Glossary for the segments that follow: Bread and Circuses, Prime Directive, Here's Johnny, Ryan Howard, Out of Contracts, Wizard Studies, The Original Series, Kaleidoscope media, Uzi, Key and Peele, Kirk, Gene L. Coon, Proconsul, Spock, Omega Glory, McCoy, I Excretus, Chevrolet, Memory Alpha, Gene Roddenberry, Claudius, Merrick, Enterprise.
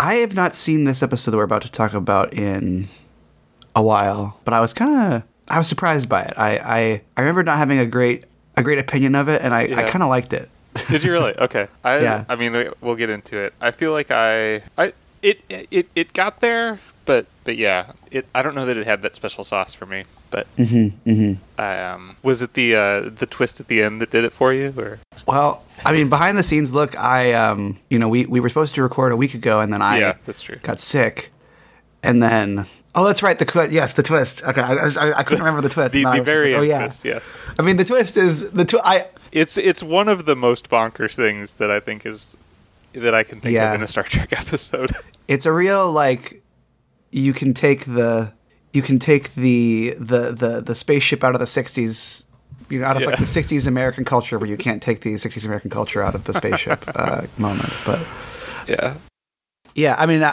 I have not seen this episode that we're about to talk about in a while, but I was surprised by it. I remember not having a great opinion of it, and I kind of liked it. Did you really? Okay. I mean, we'll get into it. I feel like it got there, but yeah, I don't know that it had that special sauce for me. But was it the twist at the end that did it for you? Or? Well, I mean, behind the scenes, look, we were supposed to record a week ago, and then I got sick, and then. Oh, that's right. The twist. Okay, I couldn't remember the twist. The very end twist. Yes. I mean, the twist is the twist. It's one of the most bonkers things that I think I can think of in a Star Trek episode. It's a real you can take the spaceship out of the 60s. You know, out of the 60s American culture, where you can't take the 60s American culture out of the spaceship moment. But yeah. I mean,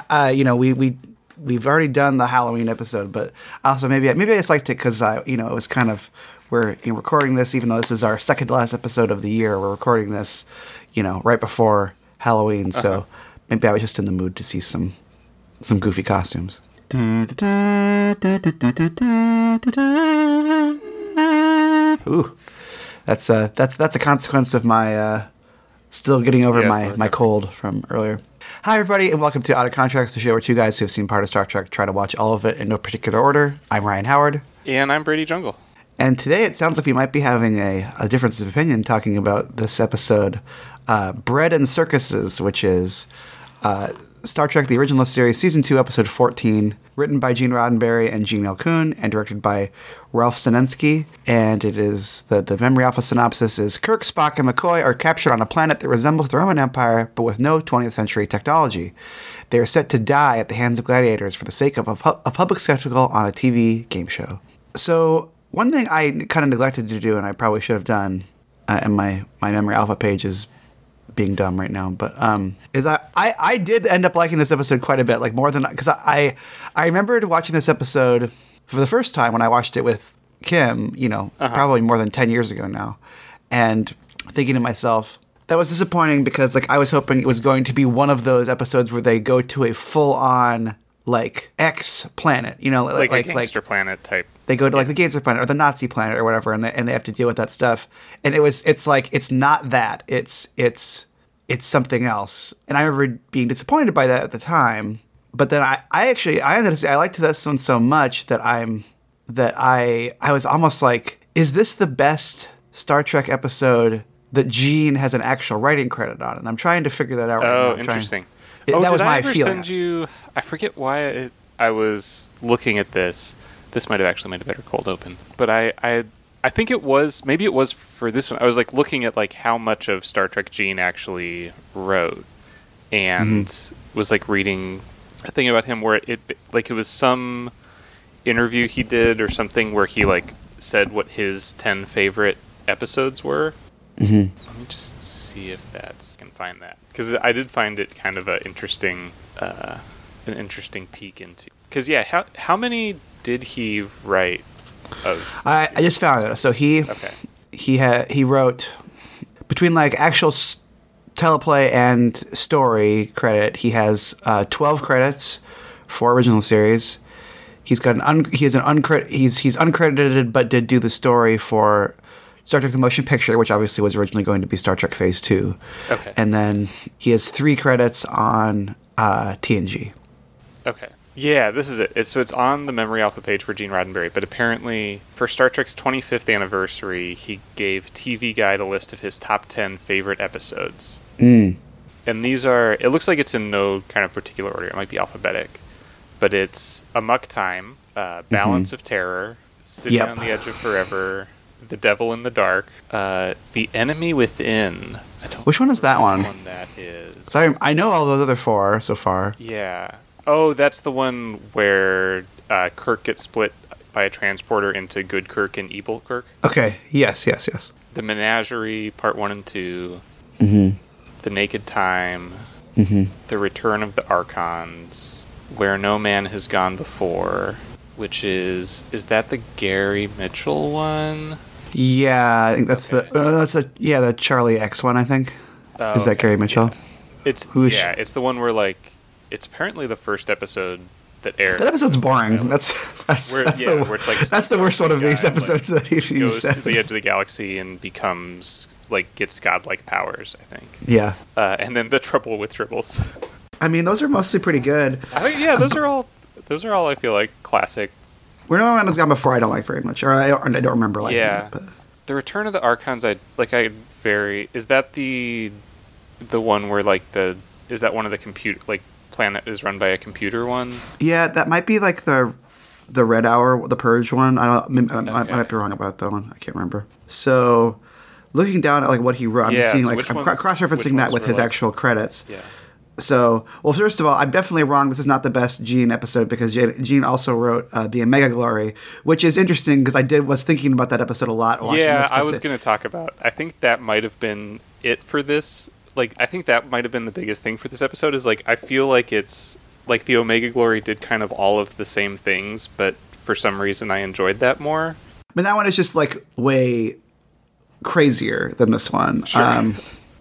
We've already done the Halloween episode, but also maybe I just liked it because it was kind of we're recording this, even though this is our second to last episode of the year. We're recording this, right before Halloween, so maybe I was just in the mood to see some goofy costumes. Ooh, that's a consequence of my still getting over my cold from earlier. Hi, everybody, and welcome to Out of Contracts, the show where two guys who have seen part of Star Trek try to watch all of it in no particular order. I'm Ryan Howard. And I'm Brady Jungle. And today it sounds like we might be having a difference of opinion talking about this episode, Bread and Circuses, which is Star Trek, the Original Series, Season 2, Episode 14, written by Gene Roddenberry and Gene L. Coon, and directed by Ralph Senensky. And it is the Memory Alpha synopsis is, Kirk, Spock, and McCoy are captured on a planet that resembles the Roman Empire, but with no 20th century technology. They are set to die at the hands of gladiators for the sake of a public spectacle on a TV game show. So one thing I kind of neglected to do, and I probably should have done, and my Memory Alpha page is being dumb right now, but I did end up liking this episode quite a bit, like more than, because I remembered watching this episode for the first time when I watched it with Kim, probably more than 10 years ago now, and thinking to myself, that was disappointing because I was hoping it was going to be one of those episodes where they go to a full on X planet, like a gangster planet type. They go to the gangster planet or the Nazi planet or whatever, and they have to deal with that stuff. And it's not that. It's something else. And I remember being disappointed by that at the time. But then I ended up saying I liked this one so much that I was almost like, is this the best Star Trek episode that Gene has an actual writing credit on? And I'm trying to figure that out right now. Oh, interesting. That was my feeling. Send you, I forget why I was looking at this. This might have actually made a better cold open. But I think it was for this one. I was looking at how much of Star Trek Gene actually wrote, and was reading a thing about him where it was some interview he did or something where he said what his 10 favorite episodes were. Mm-hmm. Let me just see if I can find that, because I did find it kind of an interesting peek into. Because how many did he write? I just found it. So he wrote between actual teleplay and story credit. He has 12 credits for original series. He's got he's uncredited, but did do the story for Star Trek the Motion Picture, which obviously was originally going to be Star Trek Phase 2. Okay. And then he has 3 credits on TNG. Okay. Yeah, this is it. It's on the Memory Alpha page for Gene Roddenberry, but apparently for Star Trek's 25th anniversary, he gave TV Guide a list of his top 10 favorite episodes. Mm. And these are... It looks like it's in no kind of particular order. It might be alphabetic. But it's Amok Time, Balance of Terror, Sitting on the Edge of Forever... The Devil in the Dark, The Enemy Within. Which one is that one? Which one that is. Sorry, I know all those other 4 so far. Yeah. Oh, that's the one where Kirk gets split by a transporter into Good Kirk and Evil Kirk. Okay. Yes. The Menagerie, Part 1 and 2. Mm-hmm. The Naked Time. Mm-hmm. The Return of the Archons. Where No Man Has Gone Before. Which is that the Gary Mitchell one? Yeah, I think that's the Charlie X one, I think. Is that Gary Mitchell? Yeah. It's the one where it's apparently the first episode that aired. That episode's boring. That's the worst one of these episodes that you've said. Goes to the edge of the galaxy and becomes, like, gets godlike powers, I think. Yeah. And then the trouble with tribbles. I mean, those are mostly pretty good. I mean, yeah, those are all I feel like classic. We're not on as gone before. I don't like very much, or I don't remember liking. Yeah. It, the Return of the Archons, is that the one where like is that one of the planet is run by a computer one? Yeah, that might be like the Red Hour, the Purge one. I might be wrong about that one. I can't remember. So looking down at like what he wrote, I'm just seeing like I'm cross-referencing that with his actual credits. Yeah. So, well, first of all, I'm definitely wrong. This is not the best Gene episode because Gene also wrote the Omega Glory, which is interesting because I was thinking about that episode a lot. Watching this I was going to talk about. I think that might have been it for this. Like, I think that might have been the biggest thing for this episode is like I feel like it's like the Omega Glory did kind of all of the same things, but for some reason I enjoyed that more. But that one is just like way crazier than this one. Sure.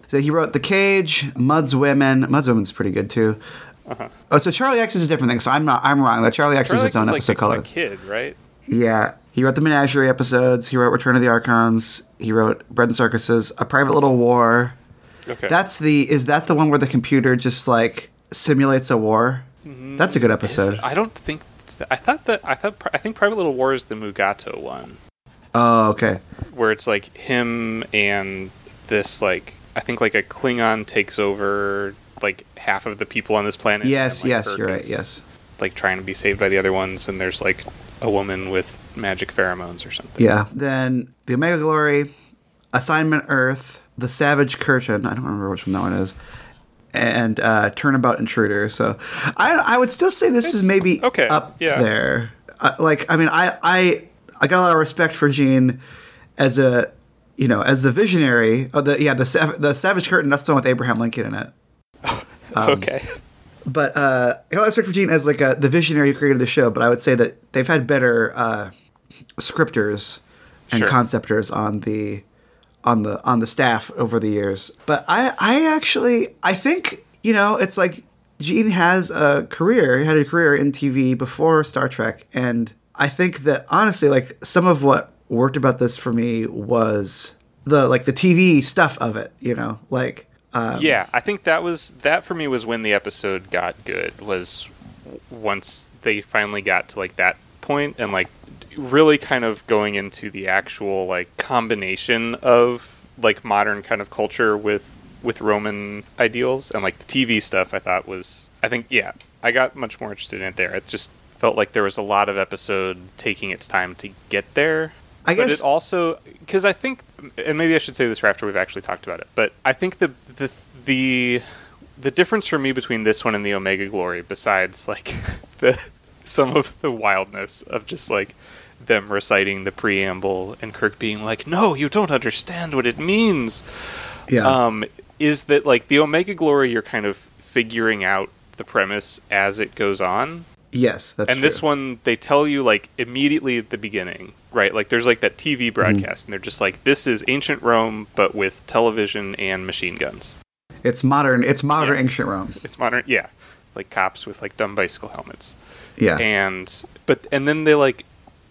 So he wrote The Cage, Mud's Women. Mud's Women's pretty good too. Uh-huh. Oh, so Charlie X is a different thing. So I'm wrong. That Charlie X is its own episode. Charlie X is like a kid, right? Yeah. He wrote the Menagerie episodes. He wrote Return of the Archons. He wrote Bread and Circuses, A Private Little War. Okay. Is that the one where the computer just like simulates a war? Mm-hmm. That's a good episode. I don't think it's that. I think Private Little War is the Mugato one. Oh, okay. Where it's like him and this like. I think like a Klingon takes over like half of the people on this planet. Yes, and, like, yes, Kirk you're right. Yes, like trying to be saved by the other ones, and there's like a woman with magic pheromones or something. Yeah. Then the Omega Glory, Assignment Earth, the Savage Curtain. I don't remember which one that one is, and Turnabout Intruder. So I would still say this is maybe okay, up there. I got a lot of respect for Gene as a. You know, as the visionary, the Savage Curtain, that's the one with Abraham Lincoln in it. Okay. But I got a lot of respect for Gene as like the visionary who created the show, but I would say that they've had better scripters and conceptors on the staff over the years. But I think, you know, it's like Gene has had a career in TV before Star Trek, and I think that honestly, like some of what worked about this for me was the TV stuff of it, you know, like I think that for me was when the episode got good, was once they finally got to like that point and like really kind of going into the actual like combination of like modern kind of culture with Roman ideals, and like the TV stuff I got much more interested in it there. It just felt like there was a lot of episode taking its time to get there. But it also, because I think, and maybe I should say this after we've actually talked about it, but I think the difference for me between this one and the Omega Glory, besides like some of the wildness of just like them reciting the preamble and Kirk being like, "No, you don't understand what it means," is that like the Omega Glory, you're kind of figuring out the premise as it goes on. Yes, that's true. And this one, they tell you like immediately at the beginning, right? Like there's like that TV broadcast, and they're just like, "This is ancient Rome, but with television and machine guns." It's modern ancient Rome. It's modern, yeah. Like cops with like dumb bicycle helmets. Yeah, and then they like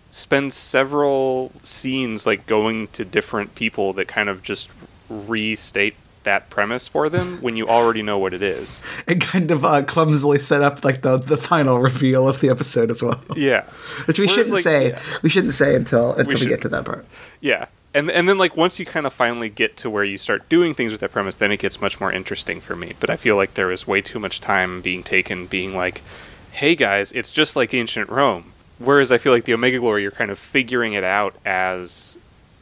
spend several scenes like going to different people that kind of just restate that premise for them when you already know what it is. And kind of clumsily set up like the final reveal of the episode as well. Yeah. Which we shouldn't say. Yeah. We shouldn't say until we get to that part. Yeah. And then like once you kind of finally get to where you start doing things with that premise, then it gets much more interesting for me. But I feel like there is way too much time being taken being like, "Hey guys, it's just like ancient Rome." Whereas I feel like the Omega Glory, you're kind of figuring it out as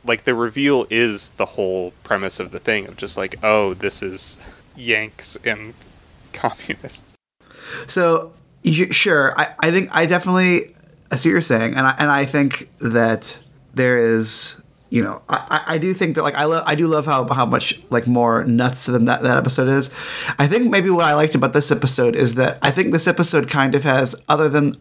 like the reveal is the whole premise of the thing of just like, "Oh, this is Yanks and communists." So sure. I think I definitely see what you're saying. And I think that there is, you know, I do think that like, I do love how much like more nuts than that episode is. I think maybe what I liked about this episode is that I think this episode kind of has other than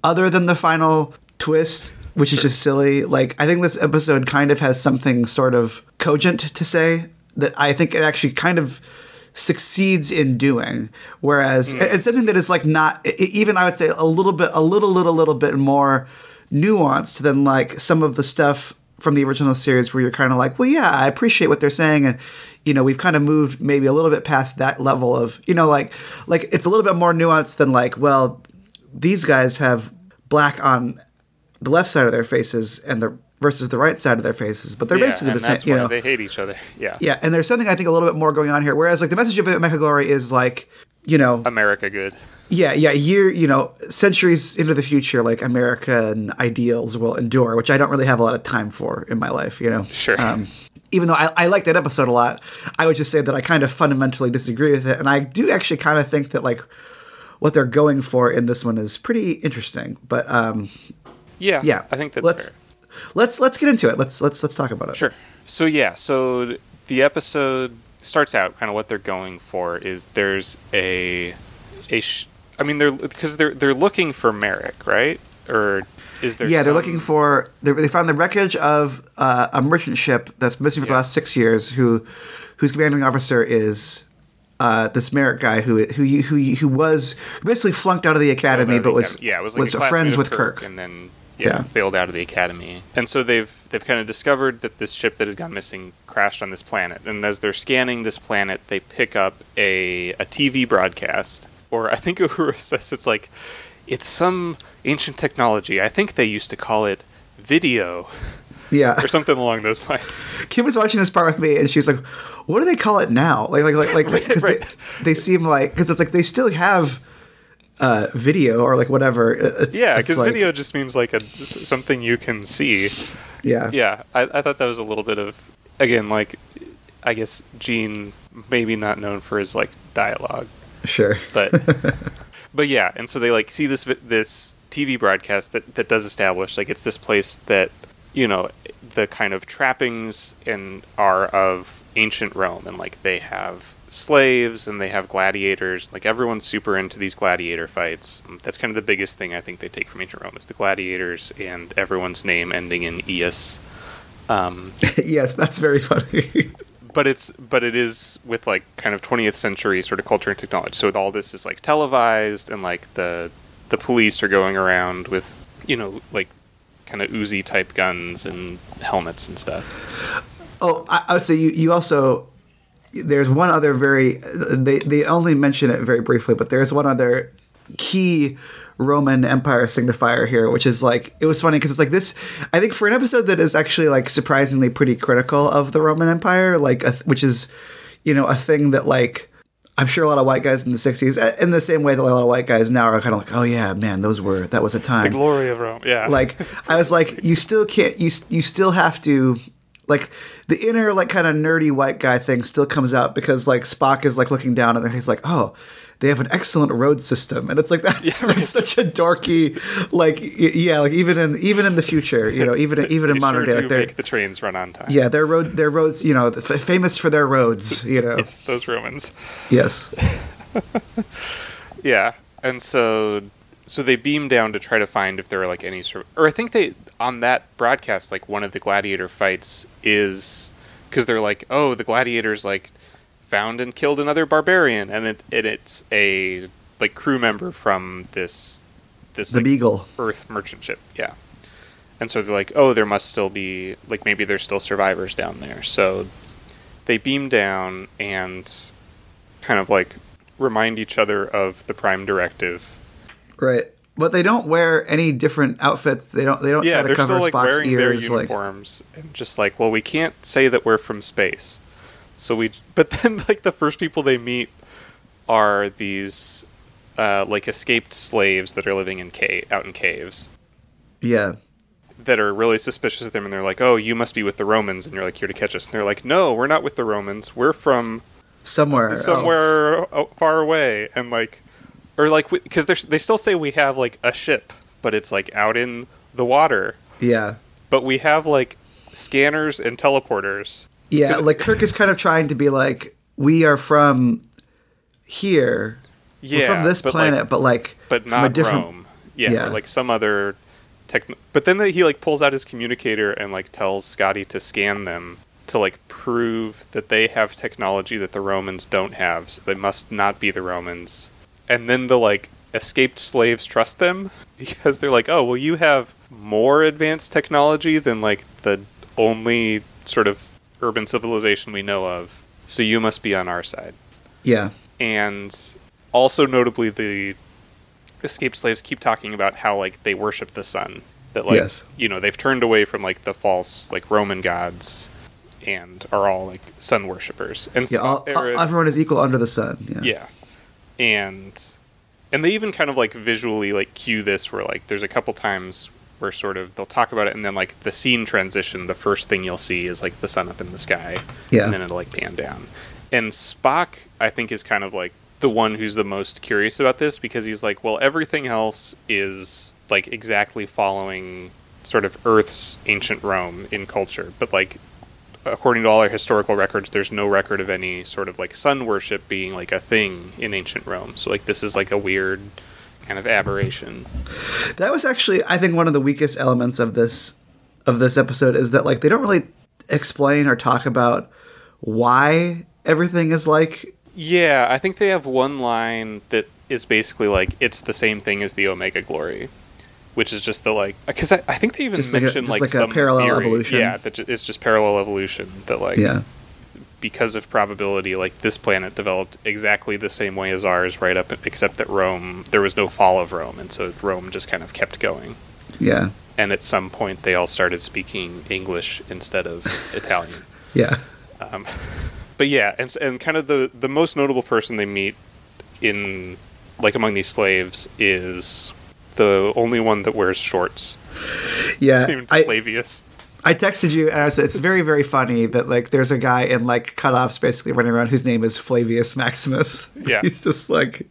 the final twist, which is just silly. Like, I think this episode kind of has something sort of cogent to say that I think it actually kind of succeeds in doing, whereas it's something that is like not even, I would say, a little bit more nuanced than like some of the stuff from the original series where you're kind of like, well, yeah, I appreciate what they're saying. And, you know, we've kind of moved maybe a little bit past that level of, you know, like it's a little bit more nuanced than like, well, these guys have black on the left side of their faces and the versus the right side of their faces, but they're basically the same. You know, they hate each other. Yeah. Yeah. And there's something I think a little bit more going on here. Whereas like the message of Omega Glory is like, you know, America good. Yeah, yeah, centuries into the future, like, American ideals will endure, which I don't really have a lot of time for in my life, you know? Sure. Even though I like that episode a lot, I would just say that I kind of fundamentally disagree with it, and I do actually kind of think that, like, what they're going for in this one is pretty interesting, but, Yeah, I think that's fair. Let's get into it. Let's talk about it. Sure. So, yeah, so the episode starts out, kind of what they're going for is there's they're looking for Merrick, right? Or is there? Yeah, they're looking for. They found the wreckage of a merchant ship that's missing for the last 6 years. Whose commanding officer is this Merrick guy who was basically flunked out of the academy, was friends with Kirk, and then failed out of the academy. And so they've kind of discovered that this ship that had gone missing crashed on this planet. And as they're scanning this planet, they pick up a TV broadcast. Or I think Uhura says it's like, it's some ancient technology. I think they used to call it video. Yeah. Or something along those lines. Kim was watching this part with me, and she's like, what do they call it now? Like, because right. they seem like, because it's like they still have video or like whatever. Because like, video just means like something you can see. Yeah. Yeah. I thought that was a little bit of, again, like, I guess Gene maybe not known for his like dialogue. Sure. But yeah, and so they like see this TV broadcast that does establish like it's this place that, you know, the kind of trappings and are of ancient Rome, and like they have slaves and they have gladiators, like everyone's super into these gladiator fights. That's kind of the biggest thing I think they take from ancient Rome is the gladiators and everyone's name ending in eus. Yes, that's very funny. But it is with like kind of 20th century sort of culture and technology. So all this is like televised, and like the police are going around with, you know, like kind of Uzi type guns and helmets and stuff. Oh, I would say you also, there's one other they only mention it very briefly, but there's one other key Roman Empire signifier here, which is like, it was funny because it's like this, I think for an episode that is actually like surprisingly pretty critical of the Roman Empire, like which is, you know, a thing that like I'm sure a lot of white guys in the 60s, in the same way that a lot of white guys now are kind of like, oh yeah, man, that was a time, the glory of Rome. Yeah. Like I was like, you still have to like the inner like kind of nerdy white guy thing still comes out because like Spock is like looking down and he's like, oh, they have an excellent road system, and it's like that's such a dorky like like even in the future, you know, even in modern day, like they make the trains run on time. Yeah, their roads, you know, famous for their roads, you know. Yes, those Romans. Yes. Yeah, and so they beam down to try to find if there are like any sort of, or I think they on that broadcast, like one of the gladiator fights is because they're like, oh, the gladiators like found and killed another barbarian, and it's a like crew member from this the like, Beagle Earth merchant ship, yeah. And so they're like, oh, there must still be like maybe there's still survivors down there. So they beam down and kind of like remind each other of the Prime Directive. Right, but they don't wear any different outfits. They don't try to cover Spock's ears. Yeah, they're still like wearing their uniforms, like, and just like, well, we can't say that we're from space. So but then like the first people they meet are these like escaped slaves that are living in out in caves. Yeah, that are really suspicious of them, and they're like, oh, you must be with the Romans, and you're like, here to catch us, and they're like, no, we're not with the Romans. We're from somewhere far away, and like. Or, like, because they still say we have, like, a ship, but it's, like, out in the water. Yeah. But we have, like, scanners and teleporters. Yeah, like, Kirk is kind of trying to be, like, we are from here. Yeah. We're from this planet, like, but not from a different... Rome. Yeah. Or, like, some other... But then he, like, pulls out his communicator and, like, tells Scotty to scan them. to like prove that they have technology that the Romans don't have, so they must not be the Romans. And then the like escaped slaves trust them because they're like, oh well, you have more advanced technology than like the only sort of urban civilization we know of, so you must be on our side. Yeah. And also notably, the escaped slaves keep talking about how like they worship the sun, that like, yes, you know, they've turned away from like the false like Roman gods and are all like sun worshippers. And yeah, everyone is equal under the sun. Yeah. And they even kind of like visually like cue this, where like there's a couple times where sort of they'll talk about it and then like the scene transition, the first thing you'll see is like the sun up in the sky. Yeah. And then it'll like pan down. And Spock, I think, is kind of like the one who's the most curious about this, because he's like, well, everything else is like exactly following sort of Earth's ancient Rome in culture, but like according to all our historical records, there's no record of any sort of like sun worship being like a thing in ancient Rome. So like this is like a weird kind of aberration. That was actually, I think, one of the weakest elements of this episode, is that like they don't really explain or talk about why everything is like. Yeah, I think they have one line that is basically like, it's the same thing as the Omega Glory, which is just the like, because I think they even mentioned like some parallel theory, evolution. Yeah, that it's just parallel evolution, that like, yeah, because of probability, like this planet developed exactly the same way as ours, right up, except that Rome, there was no fall of Rome, and so Rome just kind of kept going. Yeah. And at some point they all started speaking English instead of Italian. Yeah. But yeah, and kind of the most notable person they meet in like among these slaves is the only one that wears shorts. Yeah. Named Flavius. I texted you and I said, it's very, very funny that like there's a guy in like cutoffs basically running around whose name is Flavius Maximus. Yeah. He's just like,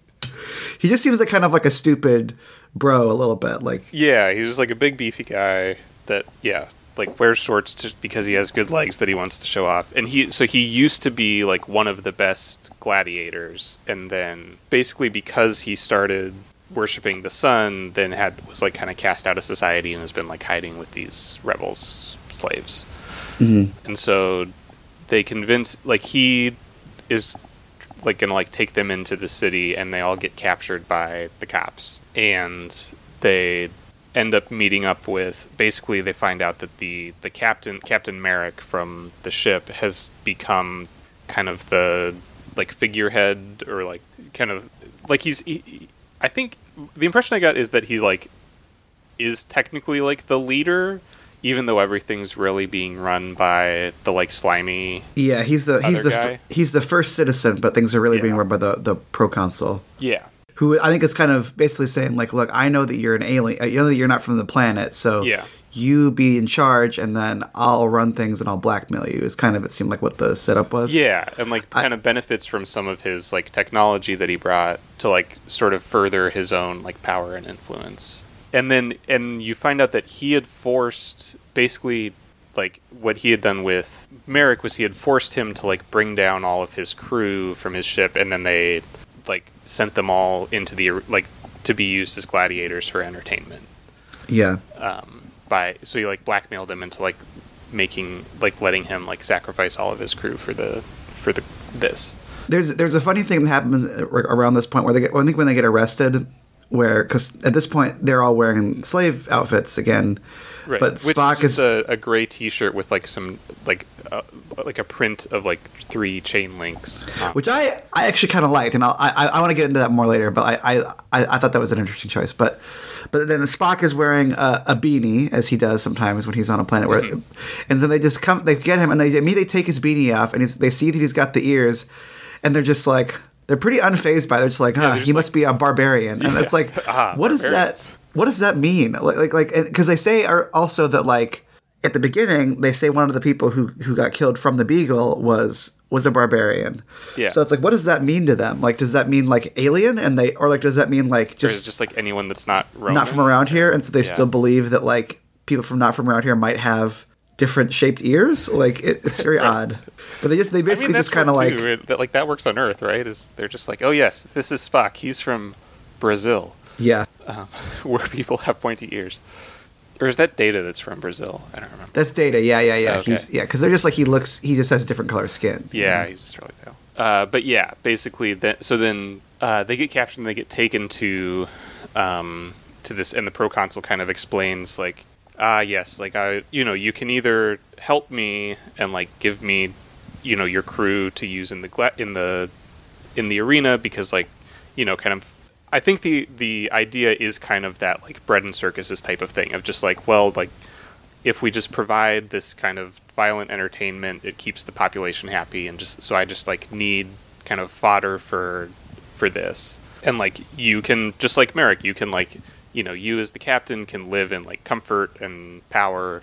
he just seems like kind of like a stupid bro a little bit. Like, yeah, he's just like a big beefy guy that, yeah, like wears shorts just because he has good legs that he wants to show off. And he used to be like one of the best gladiators, and then basically because he started worshipping the sun, then was like kind of cast out of society and has been like hiding with these rebels slaves. Mm-hmm. And so they convince, like, he is like gonna like take them into the city, and they all get captured by the cops, and they end up meeting up with, basically they find out that the Captain Merrick from the ship has become kind of the like figurehead, or like kind of like I think the impression I got is that he like is technically like the leader, even though everything's really being run by the like slimy. Yeah, he's the first citizen, but things are really being run by the proconsul. Yeah, who I think is kind of basically saying like, look, I know that you're an alien, you know that you're not from the planet, so you be in charge, and then I'll run things and I'll blackmail you. Is kind of, it seemed like what the setup was. Yeah, and like kind of benefits from some of his like technology that he brought to like sort of further his own like power and influence. And you find out that he had forced, basically like what he had done with Merrick was he had forced him to like bring down all of his crew from his ship, and then they like sent them all into the like to be used as gladiators for entertainment. Yeah. So he like blackmailed him into like making, like letting him like sacrifice all of his crew for the this. There's a funny thing that happens around this point where I think when they get arrested, where, because at this point they're all wearing slave outfits again, right? But Spock is a gray T-shirt with like some like a print of like 3 chain links, which I actually kind of liked, and I want to get into that more later. But I thought that was an interesting choice. But then Spock is wearing a beanie, as he does sometimes when he's on a planet. Mm-hmm. And then they get him, and they immediately take his beanie off, and they see that he's got the ears, and they're just like, they're pretty unfazed by it. They're just like, he must be a barbarian, and it's like, what does that mean? Like because they say also that like, at the beginning, they say one of the people who got killed from the Beagle was a barbarian. Yeah. So it's like, what does that mean to them? Like, does that mean like alien? And they, or like, does that mean like just like anyone that's not Roman? Not from around here? And so they still believe that like people from not from around here might have different shaped ears. Like it's very odd. But they basically just kind of like that. Like that works on Earth, right? Is they're just like, oh yes, this is Spock. He's from Brazil. Yeah. Where people have pointy ears. Or is that Data that's from Brazil? I don't remember. That's Data, yeah. Okay. Because they're just like, he just has a different color skin. Yeah, he's just really pale. But yeah, basically, so then they get captured and they get taken to this, and the proconsul kind of explains, like, you can either help me and, like, give me, you know, your crew to use in the arena because, like, you know, kind of, I think the idea is kind of that, like, Bread and Circuses type of thing of just like, well, like, if we just provide this kind of violent entertainment, it keeps the population happy, and just so I just, like, need kind of fodder for this, and, like, you can just, like, Merrick, you can, like, you know, you as the captain can live in, like, comfort and power,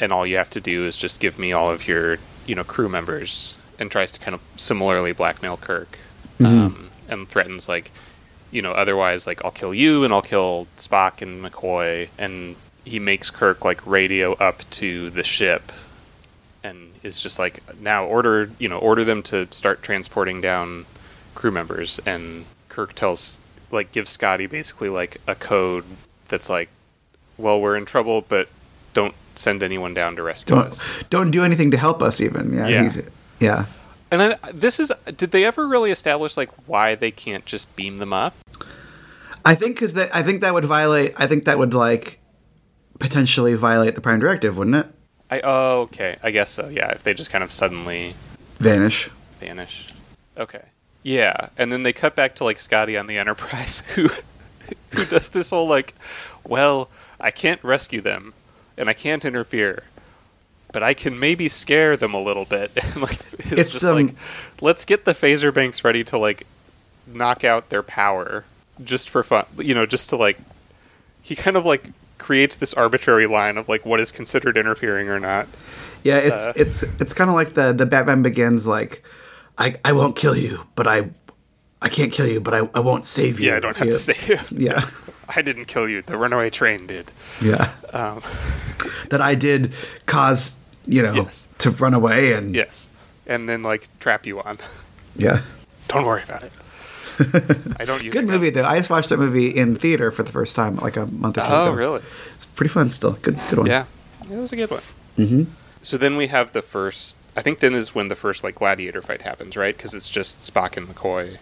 and all you have to do is just give me all of your, you know, crew members, and tries to kind of similarly blackmail Kirk, and threatens, like, you know, otherwise, like, I'll kill you and I'll kill Spock and McCoy. And he makes Kirk, like, radio up to the ship and is just like, now order them to start transporting down crew members. And Kirk gives Scotty basically, like, a code that's like, well, we're in trouble, but don't send anyone down to rescue us. Don't do anything to help us even. Yeah. And did they ever really establish, like, why they can't just beam them up? I think that would violate. I think that would, like, potentially violate the Prime Directive, wouldn't it? Okay. I guess so. Yeah. If they just kind of suddenly vanish. Okay. Yeah. And then they cut back to, like, Scotty on the Enterprise, who does this whole, like, well, I can't rescue them, and I can't interfere, but I can maybe scare them a little bit. Like, it's just like, let's get the phaser banks ready to, like, knock out their power just for fun. You know, just to, like, he kind of, like, creates this arbitrary line of, like, what is considered interfering or not. Yeah, it's kind of like the Batman Begins, like, I won't kill you, but I can't kill you, but I won't save you. Yeah, I don't have to save you. Yeah. I didn't kill you. The runaway train did. Yeah. That I did cause, you know, to run away and... Yes. And then, like, trap you on. Yeah. Don't worry about it. I don't use it. Good movie, though. I just watched that movie in theater for the first time, like, a month or two ago. Oh, really? It's pretty fun still. Good one. Yeah. It was a good one. Mm-hmm. So then we have the first... I think then is when the first, like, gladiator fight happens, right? Because it's just Spock and McCoy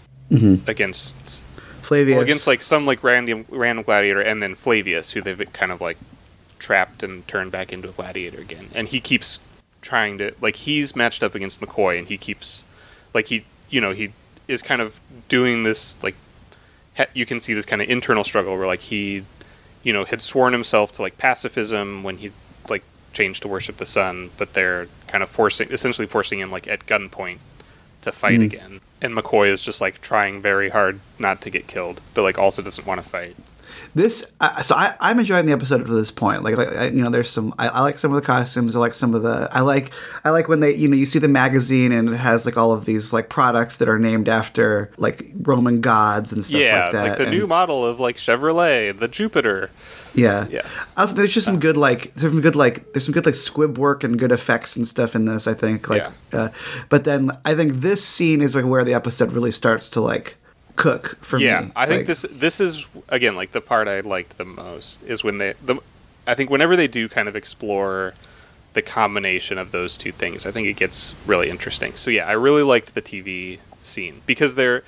against... Flavius. Well, against, like, some, like, random gladiator, and then Flavius, who they've kind of, like, trapped and turned back into a gladiator again. And he keeps trying to, like, he's matched up against McCoy, and he keeps, like, he is kind of doing this, like, you can see this kind of internal struggle where, like, he, you know, had sworn himself to, like, pacifism when he, like, changed to worship the sun, but they're kind of essentially forcing him, like, at gunpoint to fight again. And McCoy is just, like, trying very hard not to get killed, but, like, also doesn't want to fight. I'm enjoying the episode up to this point. I like some of the costumes. I like some of the, I like when they, you know, you see the magazine and it has, like, all of these, like, products that are named after, like, Roman gods and stuff like that. Yeah, it's like new model of, like, Chevrolet, the Jupiter. Yeah. Also, there's just some good squib work and good effects and stuff in this, I think. But then I think this scene is, like, where the episode really starts to, like, cook for me. Yeah, I think this is, again, like, the part I liked the most is when I think whenever they do kind of explore the combination of those two things, I think it gets really interesting. So yeah, I really liked the TV scene because they're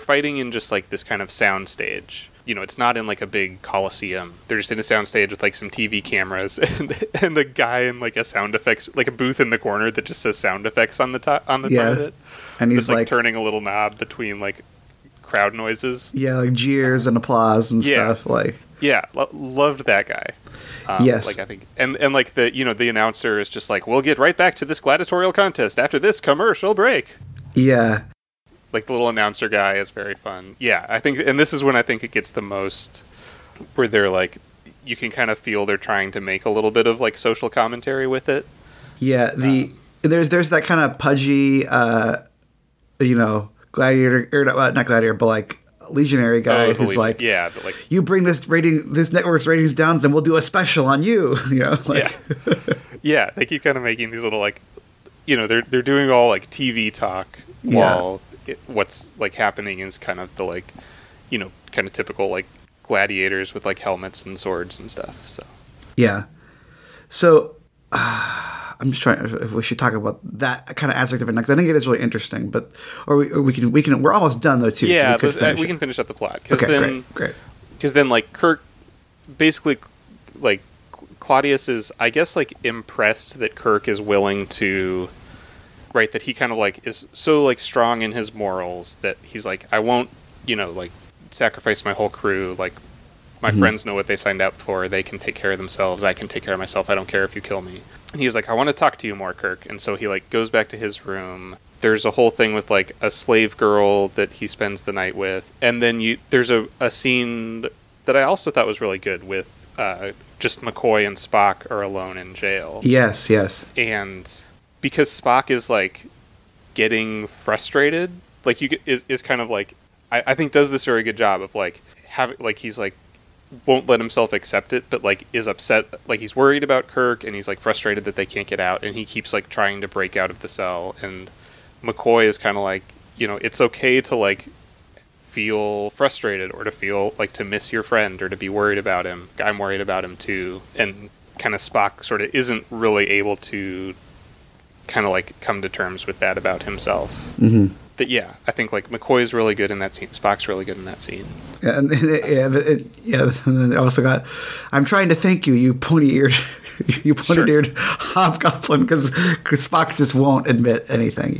fighting in just, like, this kind of sound stage. You know, it's not in, like, a big coliseum. They're just in a sound stage with, like, some TV cameras and a guy in, like, a sound effects, like, a booth in the corner that just says sound effects on the top front of it. And he's just, like, turning a little knob between, like, crowd noises, like jeers and applause and stuff. Like, loved that guy. Like, I think, and like, the, you know, the announcer is just like, we'll get right back to this gladiatorial contest after this commercial break. Yeah, like, the little announcer guy is very fun. Yeah, I think, and this is when I think it gets the most, where they're like, you can kind of feel they're trying to make a little bit of, like, social commentary with it. Yeah, there's that kind of pudgy, you know, gladiator, or not gladiator, but, like, legionary guy who's like, but, like, you bring this network's ratings down, and we'll do a special on you. You know, like, they keep kind of making these little, like, you know, they're doing all, like, TV talk while what's, like, happening is kind of the, like, you know, kind of typical, like, gladiators with, like, helmets and swords and stuff. So Yeah. So I'm just trying if we should talk about that kind of aspect of it next. I think it is really interesting, but or we can we're almost done though too. Yeah, so we can finish up the plot. Okay, then, great. Because then like Kirk basically like Claudius is I guess like impressed that Kirk is willing to right that he kind of like is so like strong in his morals that he's like I won't like sacrifice my whole crew like. My friends know what they signed up for. They can take care of themselves. I can take care of myself. I don't care if you kill me. And he's like, I want to talk to you more, Kirk. And so he like goes back to his room. There's a whole thing with like a slave girl that he spends the night with. And then there's a scene that I also thought was really good with just McCoy and Spock are alone in jail. Yes, yes. And because Spock is like getting frustrated, like you is kind of like, I think does this very good job of like having like he's like, won't let himself accept it, but like is upset, like he's worried about Kirk and he's like frustrated that they can't get out, and he keeps like trying to break out of the cell. And McCoy is kind of like, it's okay to like feel frustrated or to feel like to miss your friend or to be worried about him. I'm worried about him too. And kind of Spock sort of isn't really able to kind of like come to terms with that about himself. Mm-hmm. That, yeah, I think like McCoy is really good in that scene. Spock's really good in that scene. Yeah, and I also got. I'm trying to thank you, you pointy-eared hobgoblin, because Spock just won't admit anything,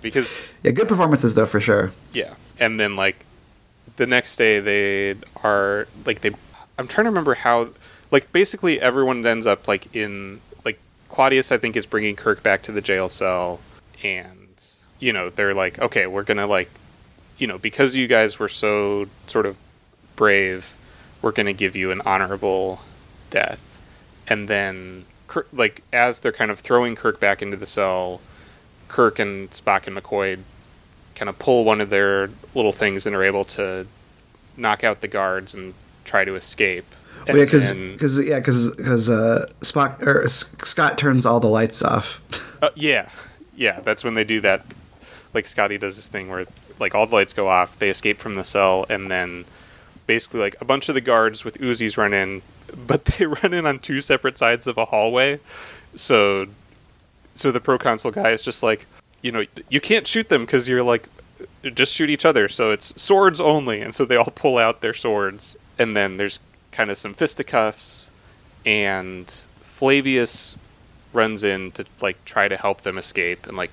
Because good performances though for sure. Yeah, and then like the next day they are like they. I'm trying to remember how like basically everyone ends up like in like Claudius I think is bringing Kirk back to the jail cell and. They're like, okay, we're going to like, because you guys were so sort of brave, we're going to give you an honorable death. And then, Kirk, like, as they're kind of throwing Kirk back into the cell, Kirk and Spock and McCoy kind of pull one of their little things and are able to knock out the guards and try to escape. And, yeah, because Spock or Scott turns all the lights off. Yeah, that's when they do that. Like Scotty does this thing where like all the lights go off, they escape from the cell, and then basically like a bunch of the guards with Uzis run in, but they run in on two separate sides of a hallway. So the proconsul guy is just like, you can't shoot them because you're like, just shoot each other. So it's swords only. And so they all pull out their swords. And then there's kind of some fisticuffs, and Flavius runs in to like try to help them escape and like,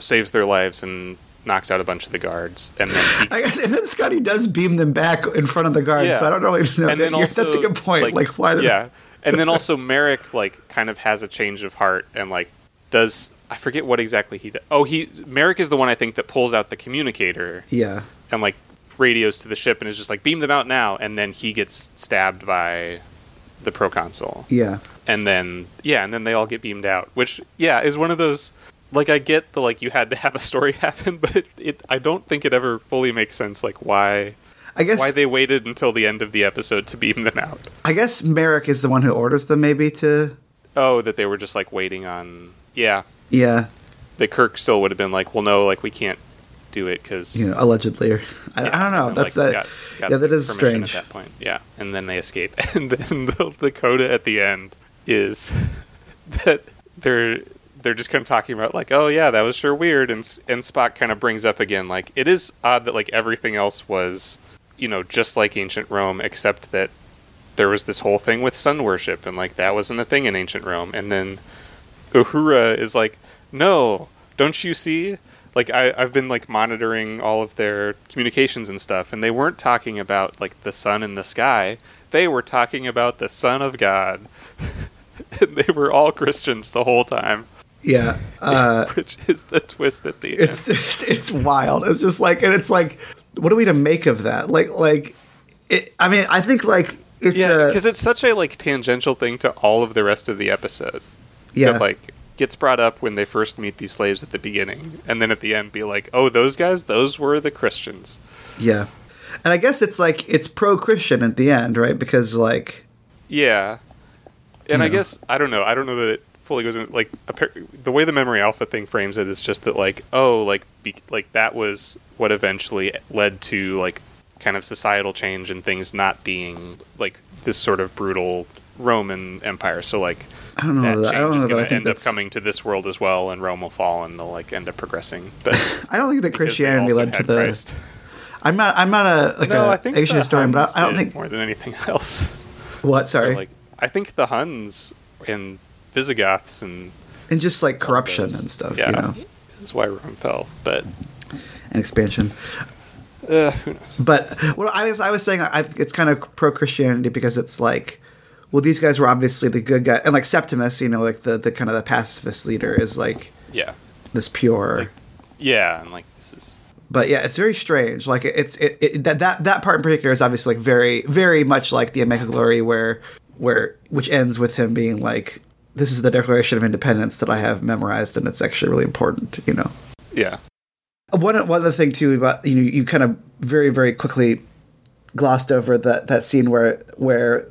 saves their lives and knocks out a bunch of the guards. And then and then Scotty does beam them back in front of the guards. Yeah. So I don't really know. And then also, that's a good point. Like why? Yeah. And then also Merrick like kind of has a change of heart and like does I forget what exactly he does. Oh, Merrick is the one I think that pulls out the communicator. Yeah. And like radios to the ship and is just like beam them out now. And then he gets stabbed by the proconsul. Yeah. And then and then they all get beamed out, which is one of those. Like, I get the, like, you had to have a story happen, but I don't think it ever fully makes sense, like, why they waited until the end of the episode to beam them out. I guess Merrick is the one who orders them, maybe, to... Oh, that they were just, like, waiting on... Yeah. Yeah. That Kirk still would have been like, well, no, like, we can't do it, because... allegedly. Or... I don't know. And that's like, that... Got that is strange. At that point. Yeah. And then they escape. And then the coda at the end is that they're just kind of talking about like, oh yeah, that was sure weird, and Spock kind of brings up again like it is odd that like everything else was just like ancient Rome, except that there was this whole thing with sun worship and like that wasn't a thing in ancient Rome. And then Uhura is like, no, don't you see, like I've been like monitoring all of their communications and stuff, and they weren't talking about like the sun in the sky, they were talking about the Son of God. And they were all Christians the whole time. Yeah, which is the twist at the end. It's wild. It's just like, and it's like, what are we to make of that? Like, it, I mean, I think like it's because it's such a like tangential thing to all of the rest of the episode. Yeah, that, like gets brought up when they first meet these slaves at the beginning, and then at the end be like, oh, those guys, those were the Christians. Yeah, and I guess it's like it's pro-Christian at the end, right? Because like, yeah, and I guess I don't know that it fully goes in, like the way the Memory Alpha thing frames it is just that like, oh, like like that was what eventually led to like kind of societal change and things not being like this sort of brutal Roman Empire, so like I don't know that change is going to end up coming to this world as well, and Rome will fall, and they'll like end up progressing. But I don't think that Christianity led to the. Christ. I'm not an ancient historian, but I don't think more than anything else. What? Sorry. Like, I think the Huns and Visigoths and just like corruption and stuff. Yeah, you know? That's why Rome fell, but and expansion. Who knows? But well, I was saying it's kind of pro Christianity because it's like, well, these guys were obviously the good guy, and like Septimus, you know, like the kind of the pacifist leader is like this pure, like, and like this is. But yeah, it's very strange. Like that part in particular is obviously like very, very much like the Omega Glory, which ends with him being like, "This is the Declaration of Independence that I have memorized, and it's actually really important," you know. Yeah. One other thing too about you kind of very, very quickly glossed over that scene where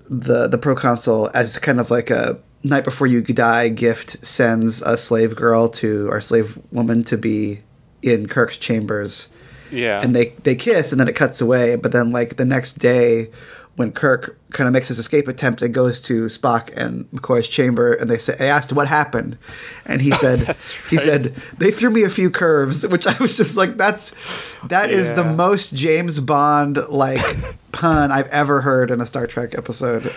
the proconsul, as kind of like a night before you die gift, sends a slave girl to or slave woman to be in Kirk's chambers. Yeah. And they kiss, and then it cuts away. But then like the next day when Kirk kind of makes his escape attempt and goes to Spock and McCoy's chamber, and they asked what happened. And he said, he said, "They threw me a few curves," which I was just like, that is the most James Bond like pun I've ever heard in a Star Trek episode.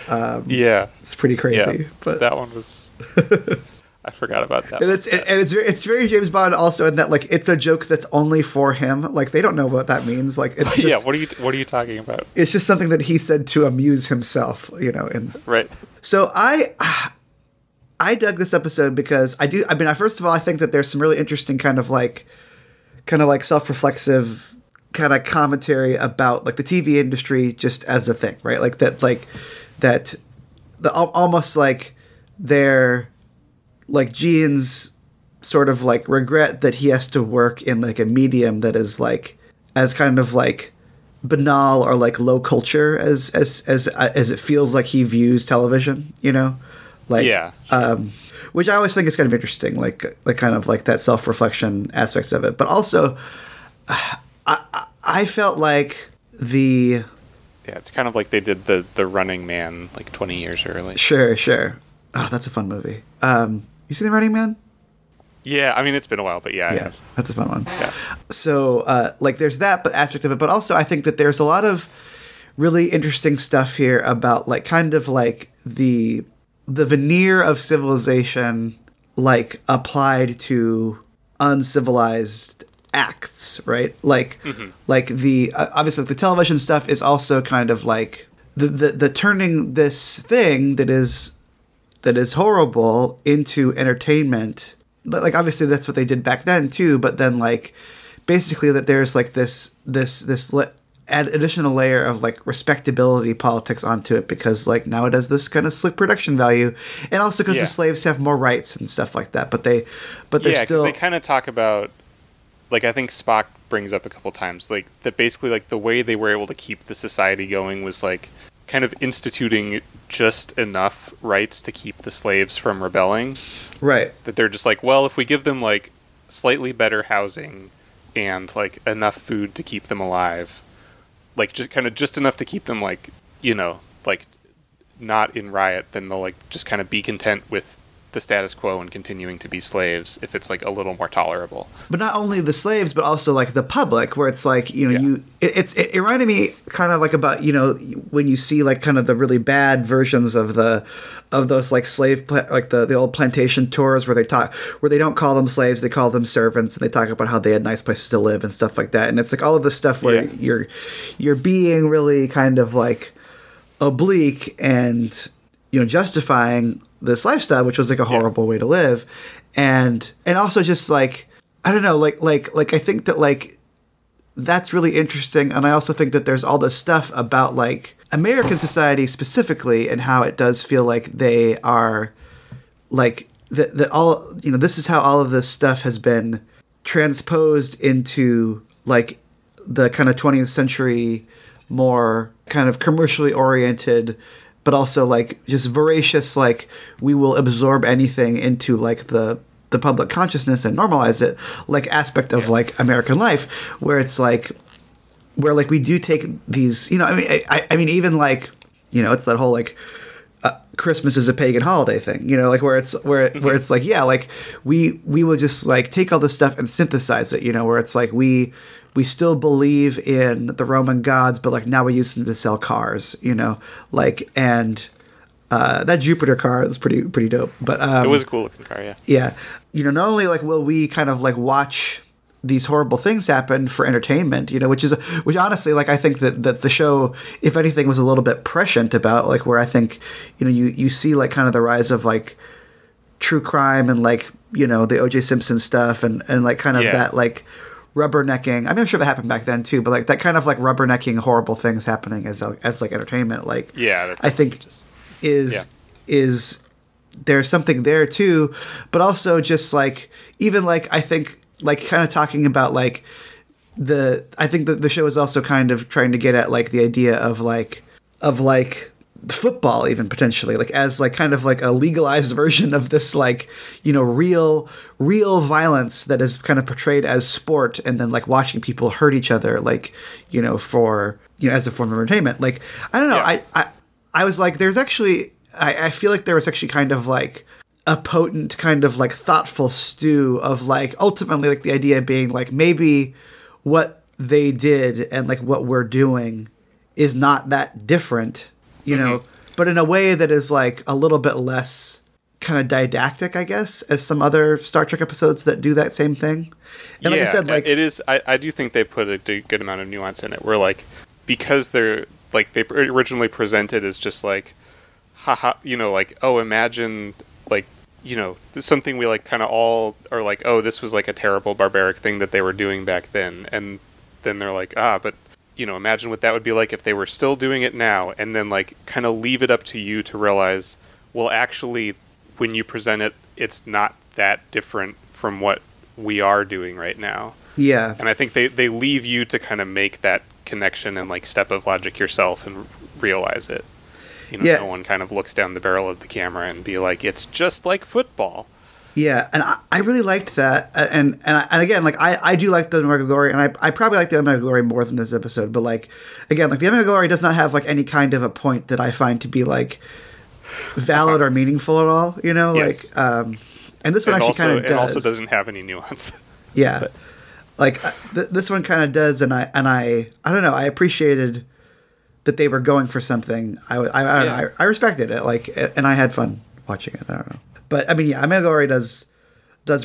It's pretty crazy. Yeah. But that one was I forgot about that. And it's very James Bond also in that like it's a joke that's only for him. Like they don't know what that means. Like it's just, what are you talking about? It's just something that he said to amuse himself, you know. And right. So I dug this episode because first of all, I think that there's some really interesting kind of like self-reflexive kind of commentary about like the TV industry just as a thing, right? Like that the almost like their like Gene's sort of like regret that he has to work in like a medium that is like as kind of like banal or like low culture as it feels like he views television, you know, like, yeah, sure. Which I always think is kind of interesting, like kind of like that self-reflection aspects of it. But also I felt like it's kind of like they did the Running Man like 20 years early. Sure. Oh, that's a fun movie. You see The Running Man? Yeah, I mean, it's been a while, but yeah. That's a fun one. Yeah. So, like, there's that aspect of it, but also I think that there's a lot of really interesting stuff here about, like, kind of, like, the veneer of civilization, like, applied to uncivilized acts, right? Like, mm-hmm. like the obviously the television stuff is also kind of, like, the turning this thing that is horrible into entertainment. Like, obviously that's what they did back then too, but then like basically that there's like this additional layer of like respectability politics onto it, because like now it has this kind of slick production value, and also because the slaves have more rights and stuff like that, but they're still, they kind of talk about, like, I think Spock brings up a couple times, like, that basically like the way they were able to keep the society going was like kind of instituting just enough rights to keep the slaves from rebelling. Right. That they're just like, well, if we give them like slightly better housing and like enough food to keep them alive, like just kind of just enough to keep them like, you know, like not in riot, then they'll like just kind of be content with the status quo and continuing to be slaves if it's like a little more tolerable. But not only the slaves, but also like the public, where it's like, you know, it reminded me kind of like about, you know, when you see like kind of the really bad versions of those like slave, like the old plantation tours where they don't call them slaves, they call them servants, and they talk about how they had nice places to live and stuff like that. And it's like all of this stuff where you're being really kind of like oblique and, you know, justifying this lifestyle, which was like a horrible way to live. And also just like, I don't know, like I think that like, that's really interesting. And I also think that there's all this stuff about like American society specifically, and how it does feel like they are like that all, you know, this is how all of this stuff has been transposed into like the kind of 20th century, more kind of commercially oriented, but also like just voracious, like we will absorb anything into like the public consciousness and normalize it, like aspect of like American life, where it's like, where like we do take these, you know, I mean even like, you know, it's that whole like Christmas is a pagan holiday thing, you know, like where it's like, yeah, like we will just like take all this stuff and synthesize it, you know, where it's like we still believe in the Roman gods, but like now we use them to sell cars, you know, like, and that Jupiter car is pretty dope, but it was a cool looking car, yeah. You know, not only like will we kind of like watch these horrible things happen for entertainment, you know, which honestly, like, I think that the show, if anything, was a little bit prescient about, like, where I think, you know, you see like kind of the rise of like true crime and like, you know, the O.J. Simpson stuff and like kind of that like rubbernecking. I mean, I'm sure that happened back then too, but like that kind of like rubbernecking horrible things happening as like entertainment. Like, yeah, I think is there's something there too, but also just like even like I think. Like kind of talking about like I think that the show is also kind of trying to get at like the idea of like football even potentially like as like kind of like a legalized version of this like, you know, real violence that is kind of portrayed as sport and then like watching people hurt each other like, you know, for, you know, as a form of entertainment. Like, I don't know. Yeah. I was like, there's actually I feel like there was actually kind of like a potent kind of like thoughtful stew of like ultimately like the idea being like maybe what they did and like what we're doing is not that different, you know, but in a way that is like a little bit less kind of didactic, I guess, as some other Star Trek episodes that do that same thing. And like I said, like it is, I do think they put a good amount of nuance in it where like, because they're like, they originally presented as just like, haha, you know, like, oh, imagine like, you know, something we like kind of all are like, oh, this was like a terrible barbaric thing that they were doing back then. And then they're like, ah, but, you know, imagine what that would be like if they were still doing it now. And then like kind of leave it up to you to realize, well, actually, when you present it, it's not that different from what we are doing right now. Yeah. And I think they leave you to kind of make that connection and like step of logic yourself and realize it. You know, no one kind of looks down the barrel of the camera and be like, it's just like football. Yeah, and I really liked that. And again, like, I do like the Omega Glory, and I probably like the Omega Glory more than this episode. But, like, again, like, the Omega Glory does not have, like, any kind of a point that I find to be, like, valid or meaningful at all, you know? Yes. Like, and this one actually kind of does. It also doesn't have any nuance. Yeah. But. Like, this one kind of does, and I don't know, I appreciated that they were going for something. I don't know. I respected it, like, and I had fun watching it. I don't know, but I mean, yeah, Omega Glory does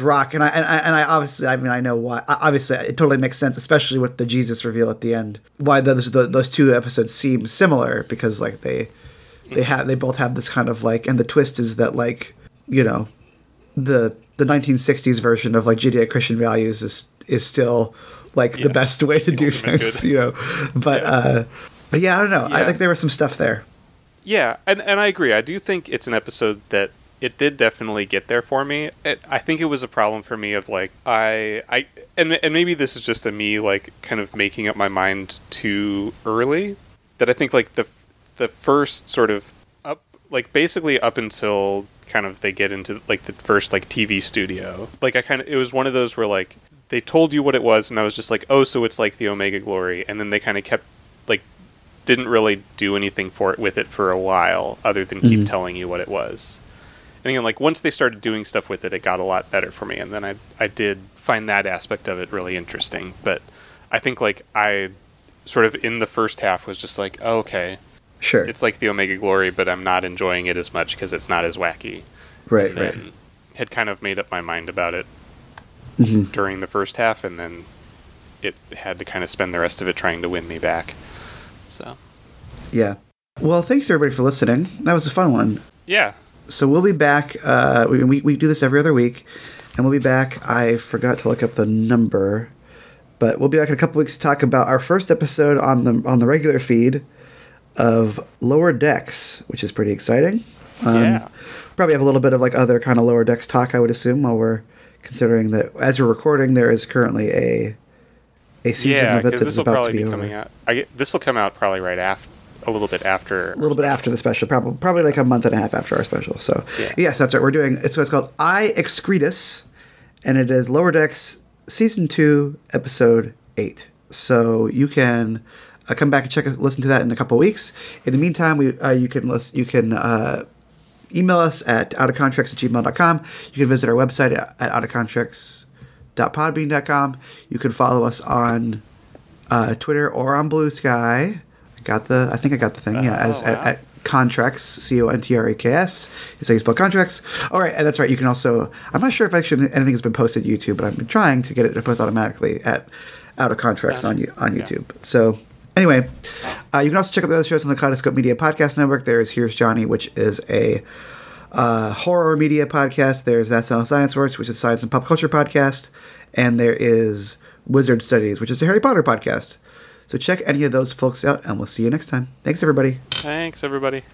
rock, and I obviously, I mean, I know why. Obviously, it totally makes sense, especially with the Jesus reveal at the end. Why those two episodes seem similar because like they both have this kind of like, and the twist is that like, you know, the 1960s version of like Judeo-Christian values is still like the best way to do things, you know, but. Yeah. But yeah, I don't know. Yeah. I think there was some stuff there. Yeah, and I agree. I do think it's an episode that it did definitely get there for me. I think it was a problem for me of like I and maybe this is just a me like kind of making up my mind too early. That I think like the first sort of up like basically up until kind of they get into like the first like TV studio. Like it was one of those where like they told you what it was and I was just like, oh, so it's like the Omega Glory, and then they kind of kept like didn't really do anything with it for a while other than keep telling you what it was. And again, like once they started doing stuff with it, it got a lot better for me. And then I did find that aspect of it really interesting. But I think like I sort of in the first half was just like, oh, okay, sure. It's like the Omega Glory, but I'm not enjoying it as much because it's not as wacky. Right. And then had kind of made up my mind about it during the first half. And then it had to kind of spend the rest of it trying to win me back. So, yeah. Well, thanks everybody for listening. That was a fun one. Yeah. So we'll be back. We do this every other week, and we'll be back. I forgot to look up the number, but we'll be back in a couple weeks to talk about our first episode on the regular feed of Lower Decks, which is pretty exciting. Yeah. Probably have a little bit of like other kind of Lower Decks talk, I would assume, while we're considering that as we're recording, there is currently a season of it that's about to be over. Coming out. This will come out probably right after, a little bit after the special, probably like a month and a half after our special. So yes, that's right. We're doing it's what's called I Excretus, and it is Lower Decks season 2, episode 8. So you can Come back and listen to that in a couple of weeks. In the meantime, you can email us at outofcontracts@gmail.com. You can visit our website at outofcontracts.podbean.com. You can follow us on Twitter or on Blue Sky. I think I got the thing. Yeah, at Contracts, Contracts. It's how you spell Contracts. All right, and that's right. You can also, I'm not sure if actually anything has been posted to YouTube, but I've been trying to get it to post automatically at Out of Contracts on YouTube. Yeah. So anyway, you can also check out the other shows on the Kaleidoscope Media Podcast Network. There's Here's Johnny, which is a horror media podcast. There's That's How Science Works, which is a science and pop culture podcast. And there is Wizard Studies, which is a Harry Potter podcast. So check any of those folks out, and we'll see you next time. Thanks, everybody.